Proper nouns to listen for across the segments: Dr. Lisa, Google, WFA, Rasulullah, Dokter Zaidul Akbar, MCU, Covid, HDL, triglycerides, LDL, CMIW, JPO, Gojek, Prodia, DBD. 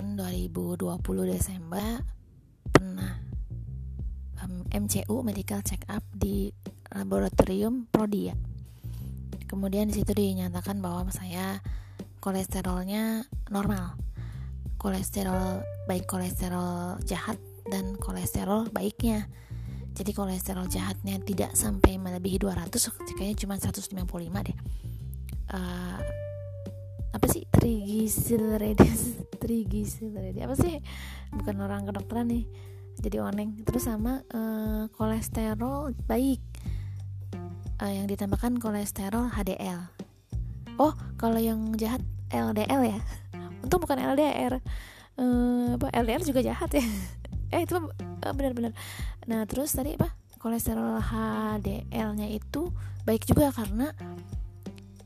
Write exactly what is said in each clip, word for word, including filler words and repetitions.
tahun dua ribu dua puluh Desember pernah um, M C U medical check up di laboratorium Prodia. Kemudian di situ dinyatakan bahwa saya kolesterolnya normal. Kolesterol baik kolesterol jahat dan kolesterol baiknya. Jadi kolesterol jahatnya tidak sampai melebihi dua ratus, kayaknya cuma seratus lima puluh lima deh. Uh, apa sih triglycerides triglycerides apa sih, bukan orang kedokteran nih, jadi oneng. Terus sama uh, kolesterol baik uh, yang ditambahkan kolesterol H D L. Oh, kalau yang jahat L D L ya, untung bukan L D R. Uh, apa L D R juga jahat ya? Eh itu uh, benar-benar. Nah terus tadi apa kolesterol H D L-nya itu baik juga karena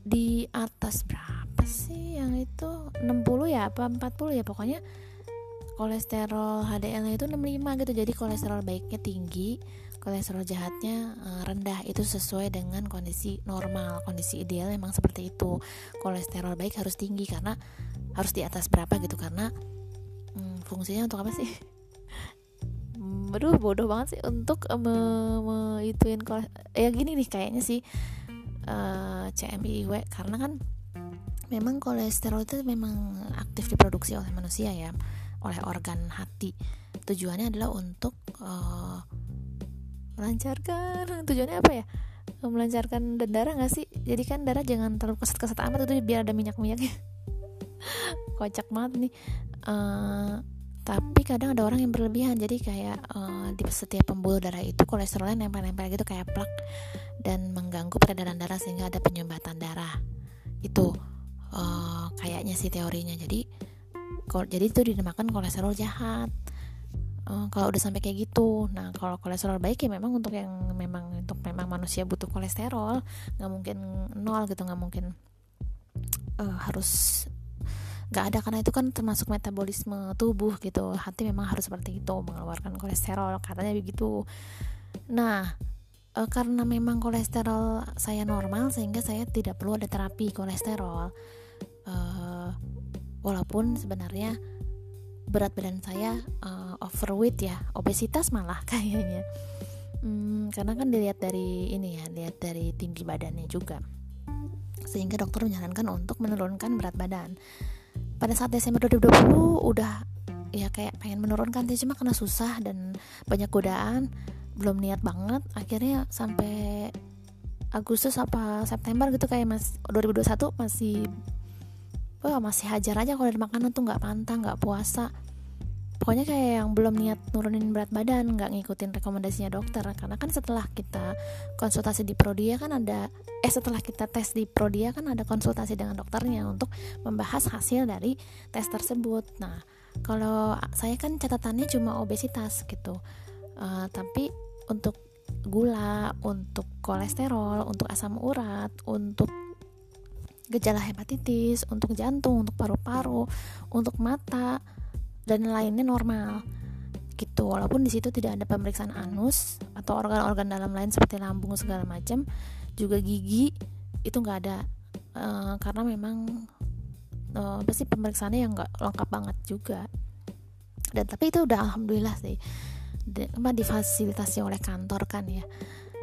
di atas berapa sih yang itu, enam puluh ya apa empat puluh ya, pokoknya kolesterol H D L-nya itu enam puluh lima gitu. Jadi kolesterol baiknya tinggi, kolesterol jahatnya rendah. Itu sesuai dengan kondisi normal, kondisi ideal memang seperti itu. Kolesterol baik harus tinggi karena harus di atas berapa gitu, karena hmm, fungsinya untuk apa sih? Aduh bodoh banget sih untuk me- me- ituin kole- ya gini nih kayaknya sih. Uh, C M I W, karena kan memang kolesterol itu memang aktif diproduksi oleh manusia ya, oleh organ hati. Tujuannya adalah untuk uh, melancarkan, tujuannya apa ya? Melancarkan darah nggak sih? Jadi kan darah jangan terlalu keset-keset amat itu, biar ada minyak-minyaknya. Kocak banget nih. Uh, tapi kadang ada orang yang berlebihan, jadi kayak uh, di setiap pembuluh darah itu kolesterolnya nempel-nempel gitu kayak plak, dan mengganggu peredaran darah sehingga ada penyumbatan darah. Itu uh, kayaknya sih teorinya. Jadi ko- jadi itu dinamakan kolesterol jahat. Uh, kalau udah sampai kayak gitu. Nah, kalau kolesterol baik ya memang untuk yang memang untuk memang manusia butuh kolesterol, nggak mungkin nol gitu, nggak mungkin uh, harus nggak ada, karena itu kan termasuk metabolisme tubuh gitu. Hati memang harus seperti itu mengeluarkan kolesterol, katanya begitu. Nah, karena memang kolesterol saya normal sehingga saya tidak perlu ada terapi kolesterol. Uh, walaupun sebenarnya berat badan saya uh, overweight ya, obesitas malah kayaknya. Hmm, karena kan dilihat dari ini ya, lihat dari tinggi badannya juga. Sehingga dokter menyarankan untuk menurunkan berat badan. Pada saat Desember dua ribu dua puluh udah ya kayak pengen menurunkan, cuma karena susah dan banyak godaan, belum niat banget. Akhirnya sampai Agustus apa September gitu kayak mas dua ribu dua puluh satu masih wah, masih hajar aja kalau ada makanan tuh, nggak pantang, nggak puasa, pokoknya kayak yang belum niat nurunin berat badan, nggak ngikutin rekomendasinya dokter. Karena kan setelah kita konsultasi di Prodia kan ada eh setelah kita tes di Prodia kan ada konsultasi dengan dokternya untuk membahas hasil dari tes tersebut. Nah kalau saya kan catatannya cuma obesitas gitu, uh, tapi untuk gula, untuk kolesterol, untuk asam urat, untuk gejala hepatitis, untuk jantung, untuk paru-paru, untuk mata dan lainnya normal gitu. Walaupun di situ tidak ada pemeriksaan anus atau organ-organ dalam lain seperti lambung segala macam, juga gigi itu nggak ada, uh, karena memang uh, pasti pemeriksaannya yang nggak lengkap banget juga. Dan tapi itu udah alhamdulillah sih, apa difasilitasi oleh kantor kan ya.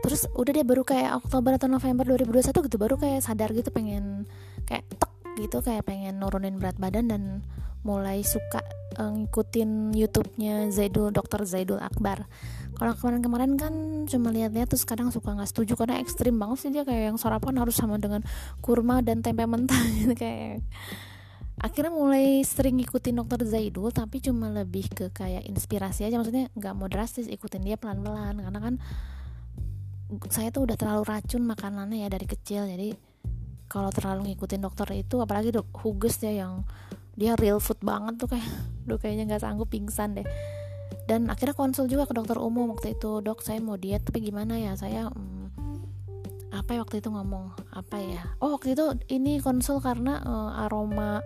Terus udah deh, baru kayak Oktober atau November dua ribu dua puluh satu gitu baru kayak sadar gitu, pengen kayak tek gitu, kayak pengen nurunin berat badan. Dan mulai suka uh, ngikutin YouTube-nya Zaidul, Dokter Zaidul Akbar. Kalau kemarin-kemarin kan cuma lihat-lihat, terus kadang suka nggak setuju karena ekstrim banget sih dia, kayak yang sarapan harus sama dengan kurma dan tempe mentah gitu kayak. Akhirnya mulai sering ngikutin Dokter Zaidul, tapi cuma lebih ke kayak inspirasi aja, maksudnya nggak mau drastis, ikutin dia pelan-pelan. Karena kan saya tuh udah terlalu racun makanannya ya dari kecil, jadi kalau terlalu ngikutin dokter itu, apalagi dok Huges ya, yang dia real food banget tuh kayak, duh kayaknya nggak sanggup, pingsan deh. Dan akhirnya konsul juga ke dokter umum waktu itu, dok saya mau diet tapi gimana ya, saya hmm, apa ya waktu itu ngomong apa ya oh waktu itu ini konsul karena uh, aroma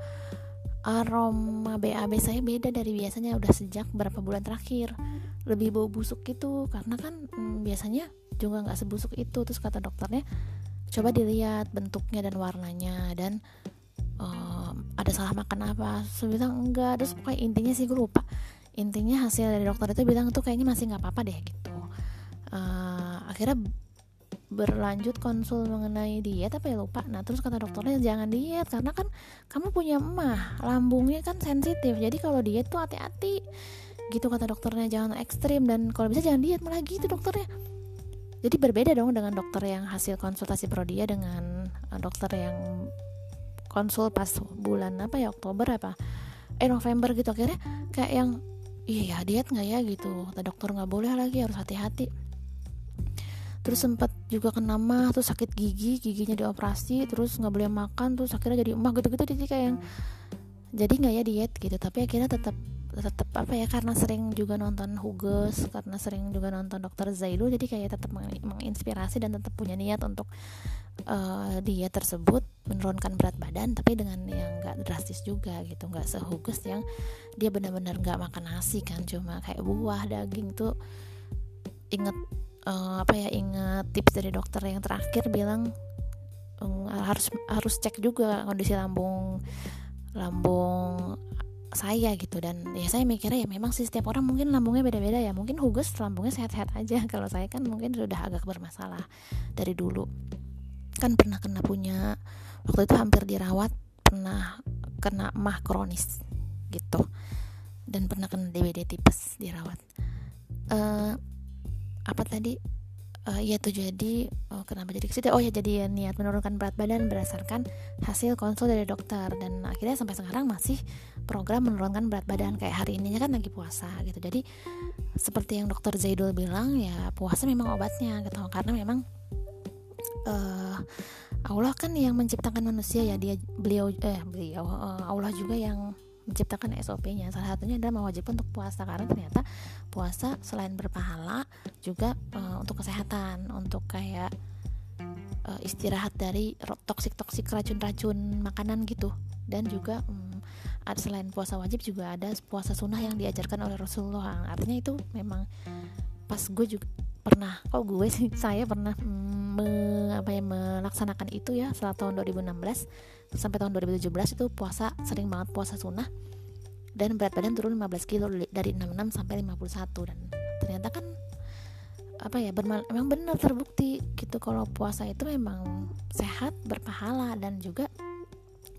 aroma B A B saya beda dari biasanya, udah sejak berapa bulan terakhir lebih bau busuk gitu, karena kan hmm, biasanya juga nggak sebusuk itu. Terus kata dokternya coba dilihat bentuknya dan warnanya dan um, ada salah makan apa. Terus bilang enggak, terus pokoknya intinya sih gue lupa. Intinya hasil dari dokter itu bilang tuh kayaknya masih nggak apa-apa deh gitu. Uh, akhirnya berlanjut konsul mengenai diet apa ya lupa. Nah terus kata dokternya jangan diet karena kan kamu punya emah, lambungnya kan sensitif, jadi kalau diet tuh hati-hati gitu kata dokternya, jangan ekstrim dan kalau bisa jangan diet malah gitu dokternya. Jadi berbeda dong dengan dokter yang hasil konsultasi Prodia dengan dokter yang konsul pas bulan apa ya Oktober apa eh November gitu. Akhirnya kayak yang iya diet nggak ya gitu kata dokter, nggak boleh lagi, harus hati-hati. Terus sempat juga kena mah, terus sakit gigi, giginya dioperasi, terus nggak boleh makan, terus akhirnya jadi emah gitu-gitu. Jadi kayak yang jadi nggak ya diet gitu, tapi akhirnya tetap tetap apa ya, karena sering juga nonton Huges, karena sering juga nonton Dokter Zaidul, jadi kayak tetap menginspirasi dan tetap punya niat untuk uh, diet tersebut, menurunkan berat badan tapi dengan yang nggak drastis juga gitu, nggak sehuges yang dia benar-benar nggak makan nasi kan, cuma kayak buah, daging tuh. Inget Uh, apa ya ingat tips dari dokter yang terakhir bilang um, harus harus cek juga kondisi lambung lambung saya gitu. Dan ya saya mikirnya ya memang sih setiap orang mungkin lambungnya beda-beda ya, mungkin Huges lambungnya sehat-sehat aja, kalau saya kan mungkin sudah agak bermasalah dari dulu kan, pernah kena punya waktu itu hampir dirawat, pernah kena emah kronis gitu dan pernah kena D B D tipes dirawat. Uh, apa tadi uh, ya tuh jadi oh, kenapa jadi kesini oh ya jadi ya, niat menurunkan berat badan berdasarkan hasil konsul dari dokter, dan akhirnya sampai sekarang masih program menurunkan berat badan. Kayak hari ininya kan lagi puasa gitu, jadi seperti yang dokter Zaidul bilang ya puasa memang obatnya gitu, karena memang uh, Allah kan yang menciptakan manusia ya, dia beliau eh beliau uh, Allah juga yang menciptakan S O P-nya. Salah satunya adalah mewajibkan untuk puasa, karena ternyata puasa selain berpahala juga e, untuk kesehatan, untuk kayak e, istirahat dari toksik-toksik, racun-racun makanan gitu. Dan juga mm, ada selain puasa wajib juga ada puasa sunnah yang diajarkan oleh Rasulullah. Artinya itu memang pas gue juga pernah, kok gue sih saya pernah mm, me, apa ya, melaksanakan itu ya setelah tahun dua ribu enam belas sampai tahun dua ribu tujuh belas itu puasa sering banget, puasa sunnah, dan berat badan turun lima belas kilo dari enam puluh enam sampai lima puluh satu. Dan ternyata kan apa ya bermal- memang benar terbukti gitu kalau puasa itu memang sehat, berpahala, dan juga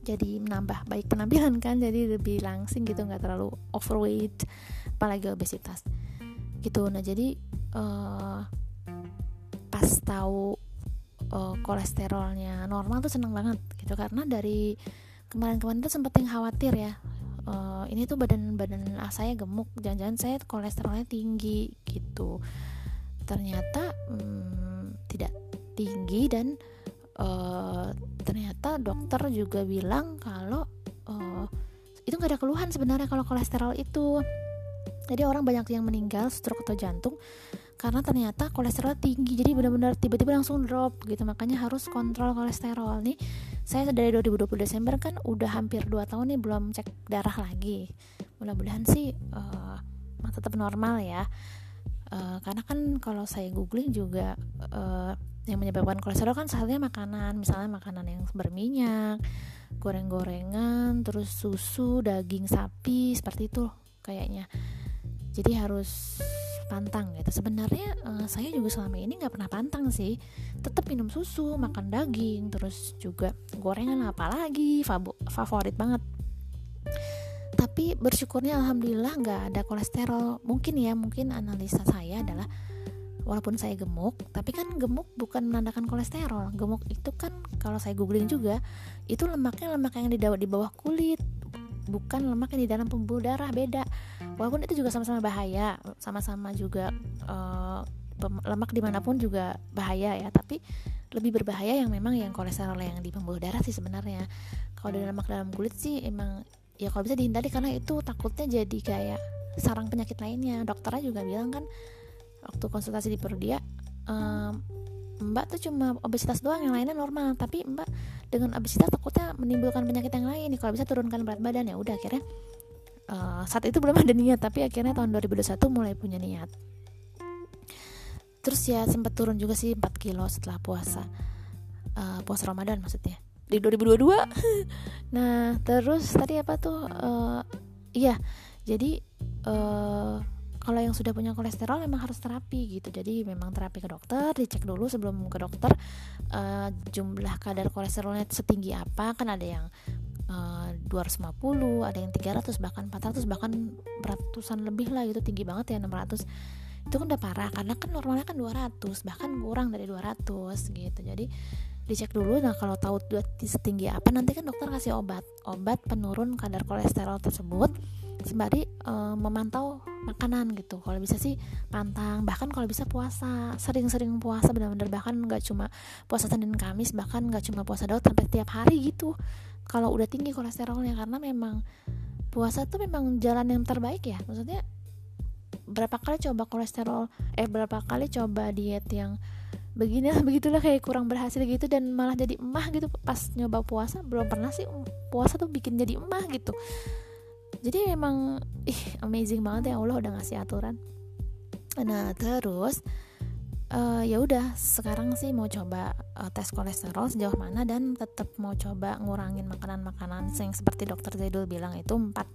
jadi menambah baik penampilan kan, jadi lebih langsing gitu, nggak terlalu overweight apalagi obesitas gitu. Nah jadi Uh, pas tahu uh, kolesterolnya normal tuh seneng banget gitu, karena dari kemarin-kemarin tuh sempat yang khawatir ya uh, ini tuh badan-badan ah, saya gemuk, jangan-jangan saya kolesterolnya tinggi gitu. Ternyata um, tidak tinggi, dan uh, ternyata dokter juga bilang kalau uh, itu nggak ada keluhan sebenarnya kalau kolesterol itu. Jadi orang banyak yang meninggal stroke atau jantung karena ternyata kolesterol tinggi, jadi benar-benar tiba-tiba langsung drop gitu. Makanya harus kontrol kolesterol nih. Saya dari dua ribu dua puluh Desember kan udah hampir dua tahun nih belum cek darah lagi. Mudah-mudahan sih uh, tetap normal ya. Uh, karena kan kalau saya googling juga uh, yang menyebabkan kolesterol kan salah satunya makanan, misalnya makanan yang berminyak, goreng-gorengan, terus susu, daging sapi, seperti itu kayaknya. Jadi harus pantang gitu. Sebenarnya uh, saya juga selama ini nggak pernah pantang sih. Tetap minum susu, makan daging, terus juga gorengan apalagi favorit banget. Tapi bersyukurnya alhamdulillah nggak ada kolesterol. Mungkin ya, mungkin analisa saya adalah walaupun saya gemuk, tapi kan gemuk bukan menandakan kolesterol. Gemuk itu kan kalau saya googling juga itu lemaknya lemak yang di di bawah kulit, bukan lemak yang di dalam pembuluh darah. Beda, walaupun itu juga sama-sama bahaya, sama-sama juga uh, lemak dimanapun juga bahaya ya, tapi lebih berbahaya yang memang yang kolesterol yang di pembuluh darah sih sebenarnya. Kalau dari lemak dalam kulit sih emang ya kalau bisa dihindari, karena itu takutnya jadi kayak sarang penyakit lainnya. Dokternya juga bilang kan waktu konsultasi di Prodia, um, Mbak tuh cuma obesitas doang, yang lainnya normal, tapi Mbak dengan obesitas takutnya menimbulkan penyakit yang lain. Kalau bisa turunkan berat badan. Ya udah akhirnya uh, saat itu belum ada niat, tapi akhirnya tahun dua ribu dua puluh satu mulai punya niat. Terus ya sempat turun juga sih empat kilo setelah puasa, uh, puasa Ramadan maksudnya. di dua ribu dua puluh dua. Nah, terus tadi apa tuh? Uh, iya, jadi uh, kalau yang sudah punya kolesterol memang harus terapi gitu. Jadi memang terapi ke dokter, dicek dulu sebelum ke dokter uh, jumlah kadar kolesterolnya setinggi apa. Kan ada yang dua ratus lima puluh, ada yang tiga ratus, bahkan empat ratus, bahkan beratusan lebih lah gitu, tinggi banget ya enam ratus. Itu kan udah parah, karena kan normalnya kan dua ratus, bahkan kurang dari dua ratus gitu. Jadi dicek dulu, nah kalau tahu setinggi apa, nanti kan dokter kasih obat obat penurun kadar kolesterol tersebut, sembari e, memantau makanan gitu. Kalau bisa sih pantang, bahkan kalau bisa puasa, sering-sering puasa benar-benar, bahkan gak cuma puasa Senin Kamis, bahkan gak cuma puasa Daud, sampai tiap hari gitu kalau udah tinggi kolesterolnya. Karena memang puasa tuh memang jalan yang terbaik ya, maksudnya berapa kali coba kolesterol eh berapa kali coba diet yang begini begitulah kayak kurang berhasil gitu, dan malah jadi emah gitu pas nyoba puasa. Belum pernah sih puasa tuh bikin jadi emah gitu. Jadi memang ih, amazing banget ya Allah udah ngasih aturan. Nah terus Uh, ya udah, sekarang sih mau coba uh, tes kolesterol sejauh mana, dan tetap mau coba ngurangin makanan-makanan yang seperti dokter Zaidul bilang itu empat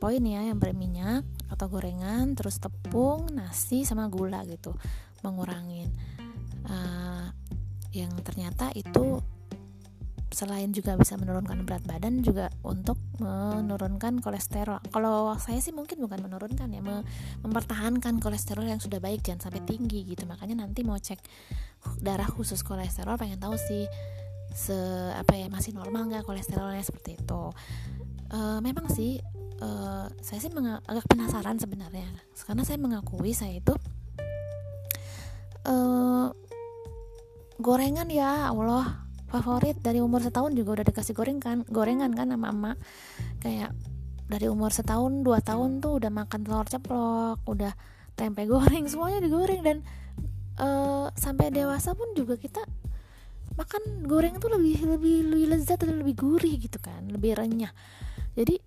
poin ya, yang berminyak atau gorengan, terus tepung, nasi sama gula gitu, mengurangin. Uh, yang ternyata itu selain juga bisa menurunkan berat badan, juga untuk menurunkan kolesterol. Kalau saya sih mungkin bukan menurunkan ya, mempertahankan kolesterol yang sudah baik, jangan sampai tinggi gitu. Makanya nanti mau cek darah khusus kolesterol, pengen tahu sih se apa ya, masih normal nggak kolesterolnya seperti itu. E, memang sih e, saya sih menga- agak penasaran sebenarnya, karena saya mengakui saya itu e, gorengan ya Allah favorit. Dari umur setahun juga udah dikasih goreng kan, gorengan kan sama emak. Kayak dari umur setahun dua tahun tuh udah makan telur ceplok, udah tempe goreng, semuanya digoreng. Dan e, sampai dewasa pun juga kita makan goreng tuh lebih lebih, lebih lezat, lebih gurih gitu kan, lebih renyah. Jadi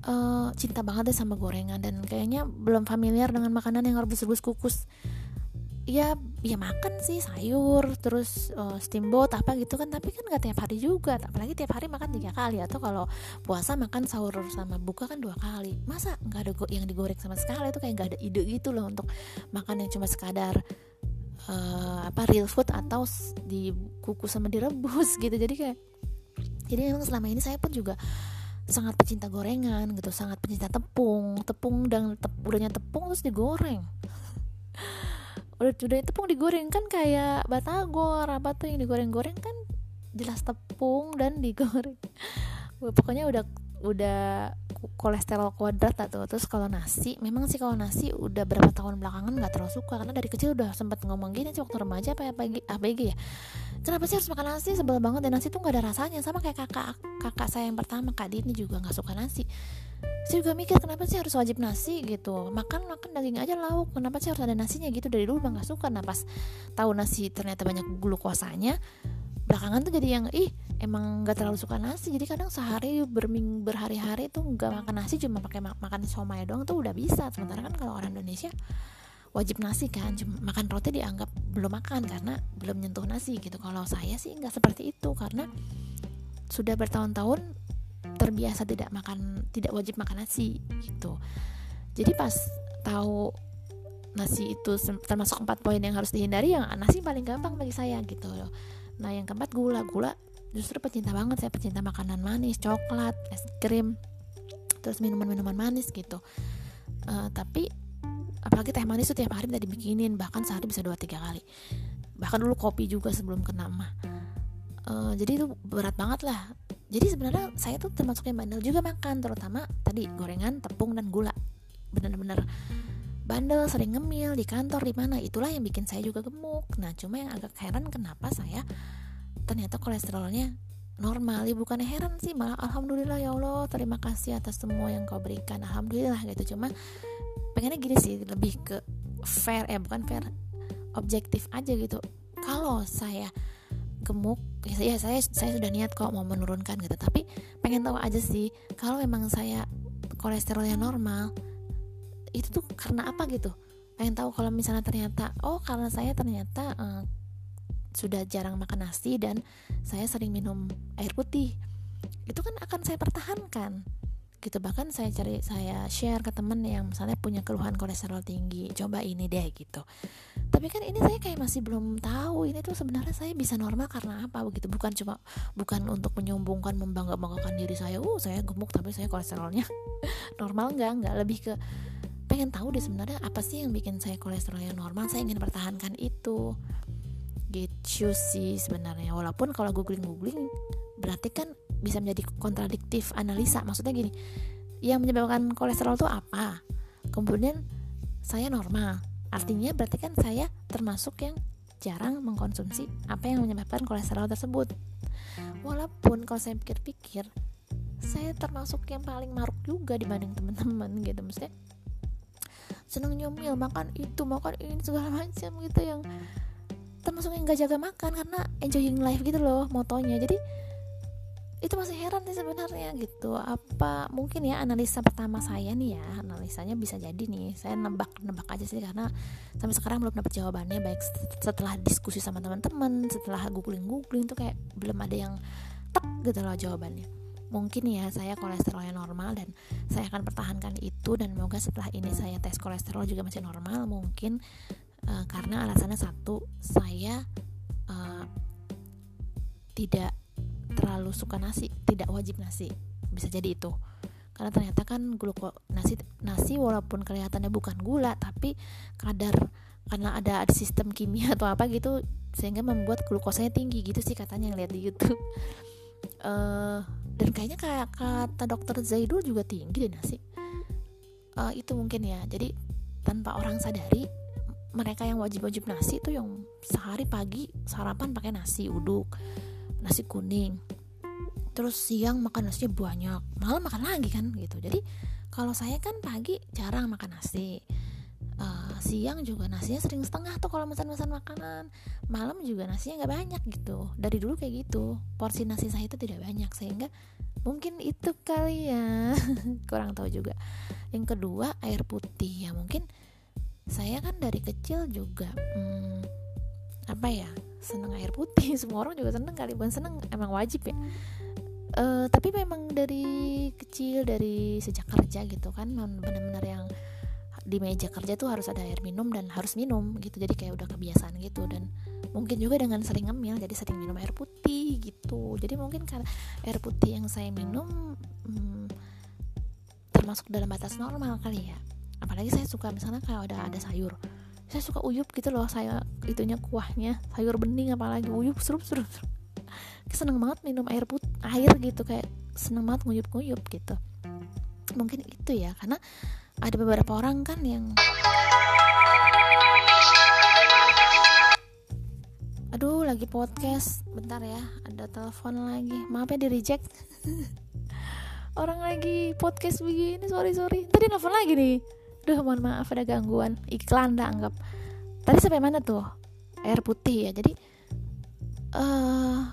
e, cinta banget deh sama gorengan, dan kayaknya belum familiar dengan makanan yang rebus-rebus kukus. Ya, ya makan sih sayur, terus uh, steamboat apa gitu kan, tapi kan nggak tiap hari juga. Apalagi tiap hari makan tiga kali, atau kalau puasa makan sahur sama buka kan dua kali. Masa nggak ada go- yang digoreng sama sekali, itu kayak nggak ada ide gitu loh untuk makan yang cuma sekadar uh, apa real food atau dikukus sama direbus gitu. Jadi kayak, jadi memang selama ini saya pun juga sangat pecinta gorengan gitu, sangat pecinta tepung, tepung dan tep, udahnya tepung terus digoreng. Udah tepung digoreng kan kayak batagor apa tuh yang digoreng-goreng kan jelas tepung dan digoreng. Pokoknya udah udah kolesterol kuadrat atau. Terus kalau nasi, memang sih kalau nasi udah berapa tahun belakangan nggak terlalu suka, karena dari kecil udah sempat ngomong gini sih waktu remaja apa A B G ya, kenapa sih harus makan nasi, sebel banget. Dan nasi tuh nggak ada rasanya, sama kayak kakak kakak saya yang pertama, Kak Dini juga nggak suka nasi. Saya juga mikir kenapa sih harus wajib nasi gitu, makan makan daging aja lauk, kenapa sih harus ada nasinya gitu. Dari dulu bang nggak suka. Nah pas tahu nasi ternyata banyak glukosanya, belakangan tuh jadi yang ih emang nggak terlalu suka nasi. Jadi kadang sehari berming berhari-hari tuh nggak makan nasi, cuma pakai ma- makan somai doang tuh udah bisa. Sementara kan kalau orang Indonesia wajib nasi kan, cuma makan roti dianggap belum makan karena belum nyentuh nasi gitu. Kalau saya sih nggak seperti itu, karena sudah bertahun-tahun terbiasa tidak makan, tidak wajib makan nasi gitu. Jadi pas tahu nasi itu termasuk empat poin yang harus dihindari, yang nasi paling gampang bagi saya gitu loh. Nah yang keempat gula. Gula justru pecinta banget, saya pecinta makanan manis, coklat, es krim, terus minuman-minuman manis gitu. Uh, tapi apalagi teh manis tuh tiap hari tadi bikinin, bahkan sehari bisa dua tiga kali. Bahkan dulu kopi juga sebelum kena mah. Uh, jadi itu berat banget lah. Jadi sebenarnya saya tuh termasuk yang bandel juga makan, terutama tadi gorengan, tepung, dan gula. Bener-bener bandel, sering ngemil di kantor, di mana. Itulah yang bikin saya juga gemuk. Nah cuma yang agak heran kenapa saya ternyata kolesterolnya normal. Ya bukannya heran sih, malah alhamdulillah ya Allah, terima kasih atas semua yang kau berikan, alhamdulillah gitu. Cuma pengennya gini sih, lebih ke fair, eh bukan fair, objektif aja gitu. Kalau saya gemuk, ya saya saya sudah niat kok mau menurunkan gitu, tapi pengen tahu aja sih kalau memang saya kolesterolnya normal itu tuh karena apa gitu. Pengen tahu kalau misalnya ternyata oh karena saya ternyata eh, sudah jarang makan nasi dan saya sering minum air putih, itu kan akan saya pertahankan gitu. Bahkan saya cari, saya share ke temen yang misalnya punya keluhan kolesterol tinggi, coba ini deh gitu. Tapi kan ini saya kayak masih belum tahu ini tuh sebenarnya saya bisa normal karena apa begitu, bukan cuma bukan untuk menyombongkan, membangga-banggakan diri saya, uh saya gemuk tapi saya kolesterolnya normal, enggak enggak lebih ke pengen tahu deh sebenarnya apa sih yang bikin saya kolesterolnya normal, saya ingin pertahankan itu gitu sih sebenarnya. Walaupun kalau googling-googling berarti kan bisa menjadi kontradiktif analisa, maksudnya gini, yang menyebabkan kolesterol itu apa, kemudian saya normal, artinya berarti kan saya termasuk yang jarang mengkonsumsi apa yang menyebabkan kolesterol tersebut. Walaupun kalau saya pikir-pikir saya termasuk yang paling maruk juga dibanding teman-teman gitu, maksudnya seneng nyemil, makan itu, makan ini segala macam gitu, yang termasuk yang gak jaga makan karena enjoying life gitu loh motonya. Jadi itu masih heran sih sebenarnya gitu. Apa mungkin ya analisa pertama saya nih ya, analisanya bisa jadi nih saya nebak-nebak aja sih karena sampai sekarang belum dapat jawabannya, baik setelah diskusi sama teman-teman, setelah googling-googling tuh kayak belum ada yang tek gitu loh jawabannya. Mungkin ya saya kolesterolnya normal dan saya akan pertahankan itu, dan semoga setelah ini saya tes kolesterol juga masih normal, mungkin uh, karena alasannya satu, saya uh, tidak terlalu suka nasi, tidak wajib nasi, bisa jadi itu. Karena ternyata kan gluko nasi nasi walaupun kelihatannya bukan gula, tapi kadar karena ada sistem kimia atau apa gitu sehingga membuat glukosanya tinggi gitu sih katanya yang lihat di YouTube. Uh, dan kayaknya kayak kata Dokter Zaidul juga tinggi deh nasi. Uh, itu mungkin ya. Jadi tanpa orang sadari mereka yang wajib-wajib nasi itu yang sehari pagi sarapan pakai nasi uduk, nasi kuning, terus siang makan nasinya banyak, malam makan lagi kan gitu. Jadi kalau saya kan pagi jarang makan nasi, uh, siang juga nasinya sering setengah tuh kalau pesan-pesan makanan, malam juga nasinya nggak banyak gitu. Dari dulu kayak gitu, porsi nasi saya itu tidak banyak sehingga mungkin itu kali ya, kurang tahu juga. Yang kedua air putih ya, mungkin saya kan dari kecil juga hmm, apa ya, seneng air putih, semua orang juga seneng kali, bukan seneng, emang wajib ya. E, tapi memang dari kecil, dari sejak kerja gitu kan, benar-benar yang di meja kerja tuh harus ada air minum dan harus minum gitu, jadi kayak udah kebiasaan gitu. Dan mungkin juga dengan sering ngemil jadi sering minum air putih gitu. Jadi mungkin karena air putih yang saya minum hmm, termasuk dalam batas normal kali ya. Apalagi saya suka misalnya kalau ada ada sayur, saya suka uyup gitu loh, saya itunya kuahnya sayur bening apalagi uyup serup-serup, seneng banget minum air put air gitu, kayak seneng banget nguyup-nguyup gitu. Mungkin itu ya, karena ada beberapa orang kan yang aduh lagi podcast bentar ya, ada telepon lagi, maaf ya di reject orang lagi podcast begini, sorry sorry tadi telepon lagi nih. Duh mohon maaf ada gangguan iklan dah anggap. Tadi sampai mana tuh? Air putih ya. Jadi uh,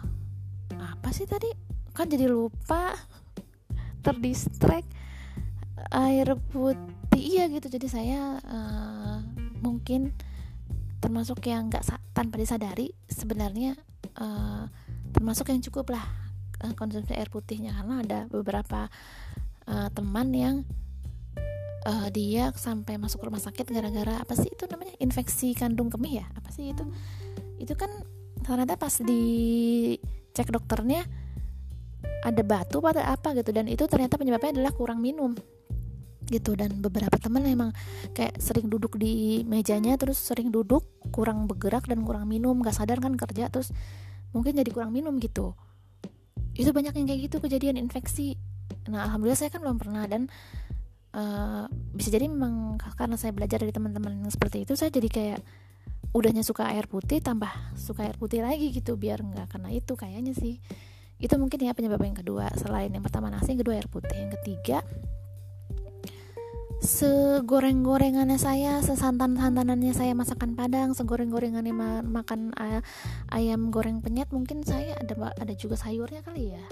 apa sih tadi? Kan jadi lupa, terdistract. Air putih iya gitu. Jadi saya uh, mungkin termasuk yang nggak tanpa disadari sebenarnya uh, termasuk yang cukup lah uh, konsumsi air putihnya, karena ada beberapa uh, teman yang Uh, dia sampai masuk rumah sakit gara-gara apa sih itu namanya, infeksi kandung kemih ya, apa sih itu itu kan ternyata pas dicek dokternya ada batu pada apa gitu, dan itu ternyata penyebabnya adalah kurang minum gitu. Dan beberapa teman emang kayak sering duduk di mejanya, terus sering duduk kurang bergerak dan kurang minum, gak sadar kan kerja, terus mungkin jadi kurang minum gitu. Itu banyak yang kayak gitu kejadian infeksi. Nah alhamdulillah saya kan belum pernah, dan Uh, bisa jadi memang karena saya belajar dari teman-teman yang seperti itu, saya jadi kayak udahnya suka air putih tambah suka air putih lagi gitu biar nggak kena itu kayaknya sih. Itu mungkin ya penyebab yang kedua, selain yang pertama nasi, yang kedua air putih. Yang ketiga segoreng-gorengannya saya, sesantan-santanannya saya masakan Padang, segoreng-gorengannya ma- makan ay- ayam goreng penyet, mungkin saya ada ada juga sayurnya kali ya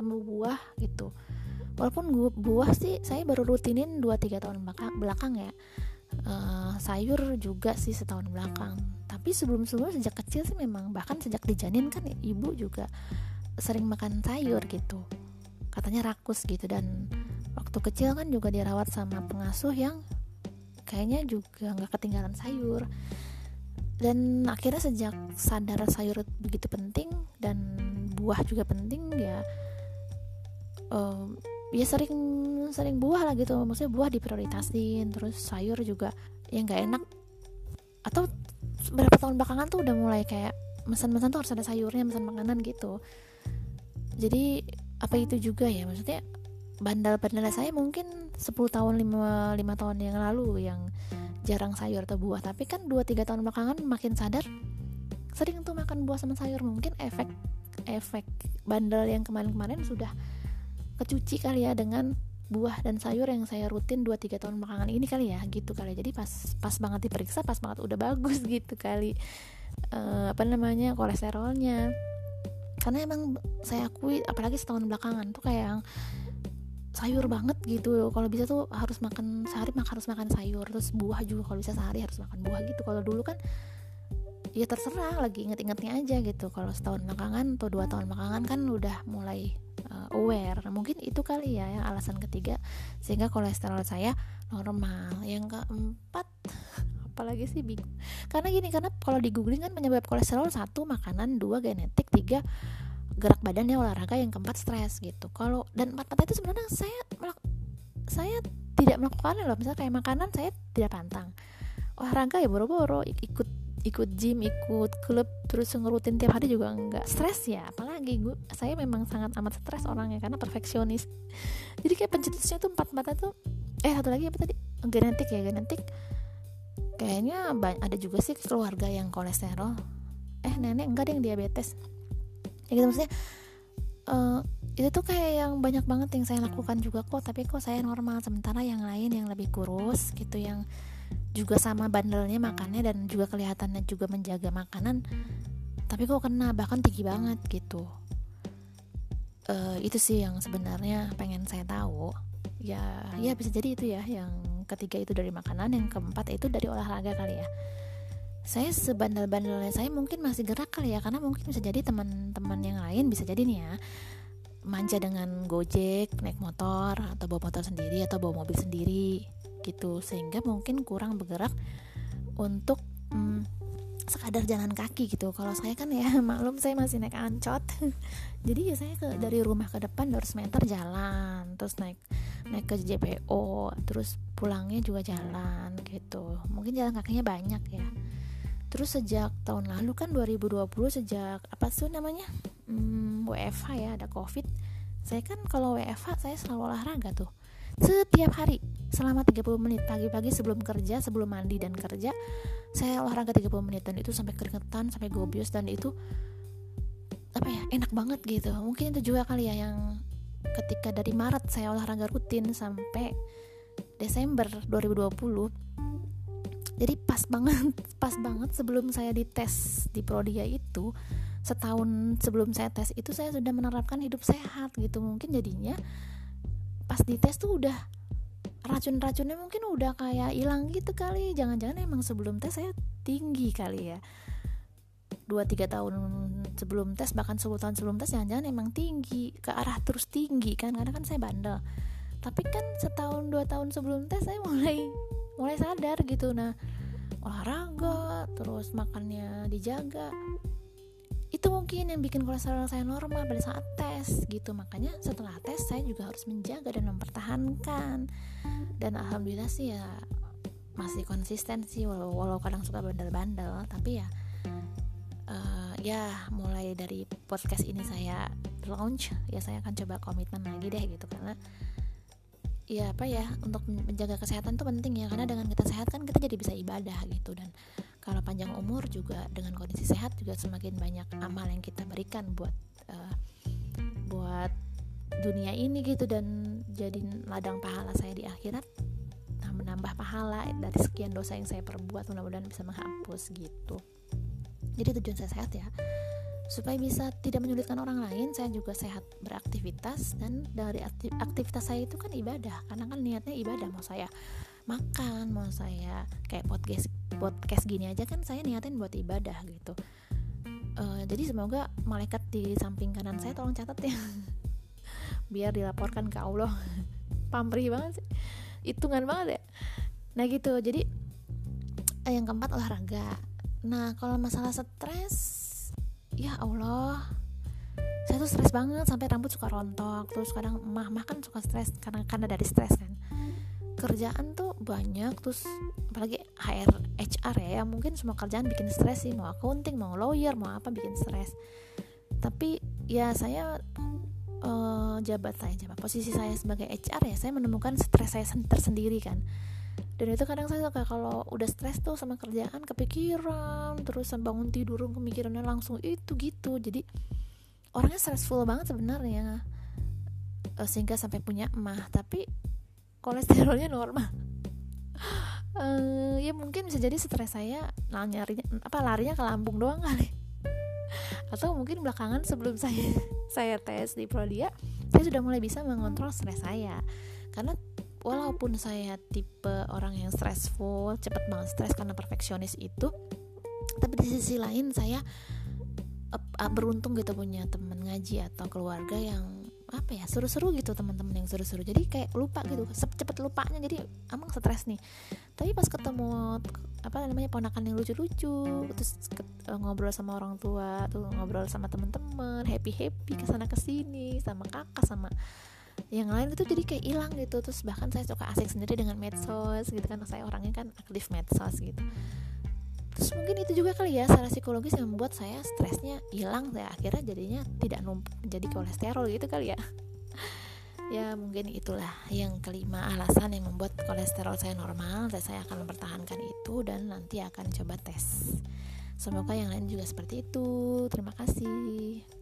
sama buah gitu. Walaupun gua, buah sih saya baru rutinin dua tiga tahun belakang, belakang ya. Uh, sayur juga sih setahun belakang. Tapi tapi sebelum-sebelumnya sejak kecil sih memang, bahkan sejak di janin kan ibu juga sering makan sayur gitu, katanya rakus gitu. Dan waktu kecil kan juga dirawat sama pengasuh yang kayaknya juga gak ketinggalan sayur. Dan akhirnya sejak sadar sayur begitu penting dan buah juga penting, ya um, ya sering sering buah lah gitu, maksudnya buah diprioritasin, terus sayur juga yang nggak enak. Atau beberapa tahun belakangan tuh udah mulai kayak mesen-mesen tuh harus ada sayurnya, mesen makanan gitu. Jadi apa itu juga ya, maksudnya bandel-bandel saya mungkin sepuluh tahun lima tahun yang lalu yang jarang sayur atau buah, tapi kan dua tiga tahun belakangan makin sadar sering tuh makan buah sama sayur. Mungkin efek efek bandel yang kemarin-kemarin sudah kecuci kali ya dengan buah dan sayur yang saya rutin dua tiga tahun belakangan ini kali ya, gitu kali ya. Jadi pas pas banget diperiksa, pas banget udah bagus gitu kali e, apa namanya kolesterolnya. Karena emang saya akui apalagi setahun belakangan tuh kayak yang sayur banget gitu, kalau bisa tuh harus makan sehari maka harus makan sayur, terus buah juga kalau bisa sehari harus makan buah gitu. Kalau dulu kan ya terserah lagi inget-ingetnya aja gitu. Kalau setahun belakangan atau dua tahun belakangan kan udah mulai uh, aware. Mungkin itu kali ya yang alasan ketiga sehingga kolesterol saya normal. Yang keempat apalagi sih, bingung. Karena gini, karena kalau di googling kan penyebab kolesterol satu makanan, dua genetik, tiga gerak badannya olahraga, yang keempat stres gitu. Kalau dan empat-empat itu sebenarnya saya melak- saya tidak melakukannya loh. Misalnya kayak makanan saya tidak pantang, olahraga ya boro-boro ikut ikut gym, ikut klub, terus ngerutin tiap hari juga enggak. Stres ya, apalagi gue, saya memang sangat amat stres orangnya karena perfeksionis. Jadi kayak pencetusnya tuh empat-empatnya tuh, eh satu lagi apa tadi? Genetik ya, genetik. Kayaknya ada juga sih keluarga yang kolesterol. Eh nenek enggak ada yang diabetes. Ya gitu maksudnya. Uh, itu tuh kayak yang banyak banget yang saya lakukan juga kok, tapi kok saya normal. Sementara yang lain yang lebih kurus gitu, yang juga sama bandelnya makannya dan juga kelihatannya juga menjaga makanan, tapi kok kena, bahkan tinggi banget gitu. Uh, itu sih yang sebenarnya pengen saya tahu ya. Ya bisa jadi itu ya, yang ketiga itu dari makanan, yang keempat itu dari olahraga kali ya. Saya sebandel-bandelnya saya mungkin masih gerak kali ya, karena mungkin bisa jadi teman-teman yang lain bisa jadi nih ya manja dengan gojek, naik motor atau bawa motor sendiri atau bawa mobil sendiri gitu, sehingga mungkin kurang bergerak untuk hmm, sekadar jalan kaki gitu. Kalau saya kan ya maklum, saya masih naik angkot. Jadi ya saya ke, dari rumah ke depan dua ratus meter jalan, terus naik naik ke J P O, terus pulangnya juga jalan gitu. Mungkin jalan kakinya banyak ya. Terus sejak tahun lalu kan dua ribu dua puluh, sejak apa sih namanya hmm, W F A ya, ada Covid, saya kan kalau W F A saya selalu olahraga tuh setiap hari selama tiga puluh menit, pagi-pagi sebelum kerja, sebelum mandi dan kerja saya olahraga tiga puluh menit, dan itu sampai keringetan, sampai gobius, dan itu apa ya, enak banget gitu. Mungkin itu juga kali ya yang ketika dari Maret saya olahraga rutin sampai Desember dua ribu dua puluh. Jadi pas banget, pas banget sebelum saya dites di Prodia itu, setahun sebelum saya tes itu saya sudah menerapkan hidup sehat gitu. Mungkin jadinya pas dites tuh udah racun-racunnya mungkin udah kayak hilang gitu kali. Jangan-jangan emang sebelum tes saya tinggi kali ya, dua tiga tahun sebelum tes, bahkan sepuluh tahun sebelum tes, jangan-jangan emang tinggi, ke arah terus tinggi kan, karena kan saya bandel. Tapi kan setahun dua tahun sebelum tes saya mulai mulai sadar gitu. Nah olahraga, terus makannya dijaga, itu mungkin yang bikin kolesterol saya normal pada saat tes gitu. Makanya setelah tes saya juga harus menjaga dan mempertahankan. Dan alhamdulillah sih ya masih konsisten sih, walau, walau kadang suka bandel-bandel. Tapi ya uh, ya mulai dari podcast ini saya launch, ya saya akan coba komitmen lagi deh gitu. Karena ya apa ya, untuk menjaga kesehatan tuh penting ya, karena dengan kita sehat kan kita jadi bisa ibadah gitu. Dan kalau panjang umur juga dengan kondisi sehat juga semakin banyak amal yang kita berikan buat uh, buat dunia ini gitu, dan jadi ladang pahala saya di akhirat, menambah pahala dari sekian dosa yang saya perbuat, mudah-mudahan bisa menghapus gitu. Jadi tujuan saya sehat ya supaya bisa tidak menyulitkan orang lain. Saya juga sehat beraktivitas, dan dari aktivitas saya itu kan ibadah, karena kan niatnya ibadah. Mau saya makan, mau saya kayak podcast podcast gini aja kan saya niatin buat ibadah gitu. Uh, jadi semoga malaikat di samping kanan saya tolong catat ya, biar dilaporkan ke Allah. Pamrih banget sih, hitungan banget ya. Nah gitu, jadi yang keempat olahraga. Nah kalau masalah stres, ya Allah, saya tuh stres banget sampai rambut suka rontok. Terus kadang mah-mah kan suka stres karena karena dari stres kan. Kerjaan tuh banyak, terus apalagi H R H R ya, ya mungkin semua kerjaan bikin stres sih, mau accounting, mau lawyer, mau apa bikin stres. Tapi ya saya eh, jabat saya jabat posisi saya sebagai H R ya, saya menemukan stres saya tersendiri kan. Dan itu kadang saya suka kalau udah stres tuh sama kerjaan kepikiran, terus bangun tidur pemikirannya langsung itu gitu. Jadi orangnya stressful banget sebenarnya, sehingga sampai punya emah, tapi kolesterolnya normal. uh, ya mungkin bisa jadi stres saya nyarinya apa larinya ke lambung doang kali. Atau mungkin belakangan sebelum saya saya tes di Prodia, saya sudah mulai bisa mengontrol stres saya. Karena walaupun saya tipe orang yang stressful, cepat banget stres karena perfeksionis itu, tapi di sisi lain saya beruntung gitu punya teman ngaji atau keluarga yang apa ya seru-seru gitu, teman-teman yang seru-seru, jadi kayak lupa gitu, cepet lupanya, jadi emang stres nih. Tapi pas ketemu apa namanya ponakan yang lucu-lucu, terus ngobrol sama orang tua, tuh ngobrol sama teman-teman, happy-happy kesana kesini sama kakak sama yang lain gitu, jadi kayak hilang gitu. Terus bahkan saya suka asik sendiri dengan medsos gitu kan, saya orangnya kan aktif medsos gitu. Terus mungkin itu juga kali ya secara psikologis yang membuat saya stresnya hilang, saya akhirnya jadinya tidak numpuk jadi kolesterol gitu kali ya. Ya mungkin itulah yang kelima alasan yang membuat kolesterol saya normal, dan saya akan mempertahankan itu dan nanti akan coba tes. Semoga yang lain juga seperti itu. Terima kasih.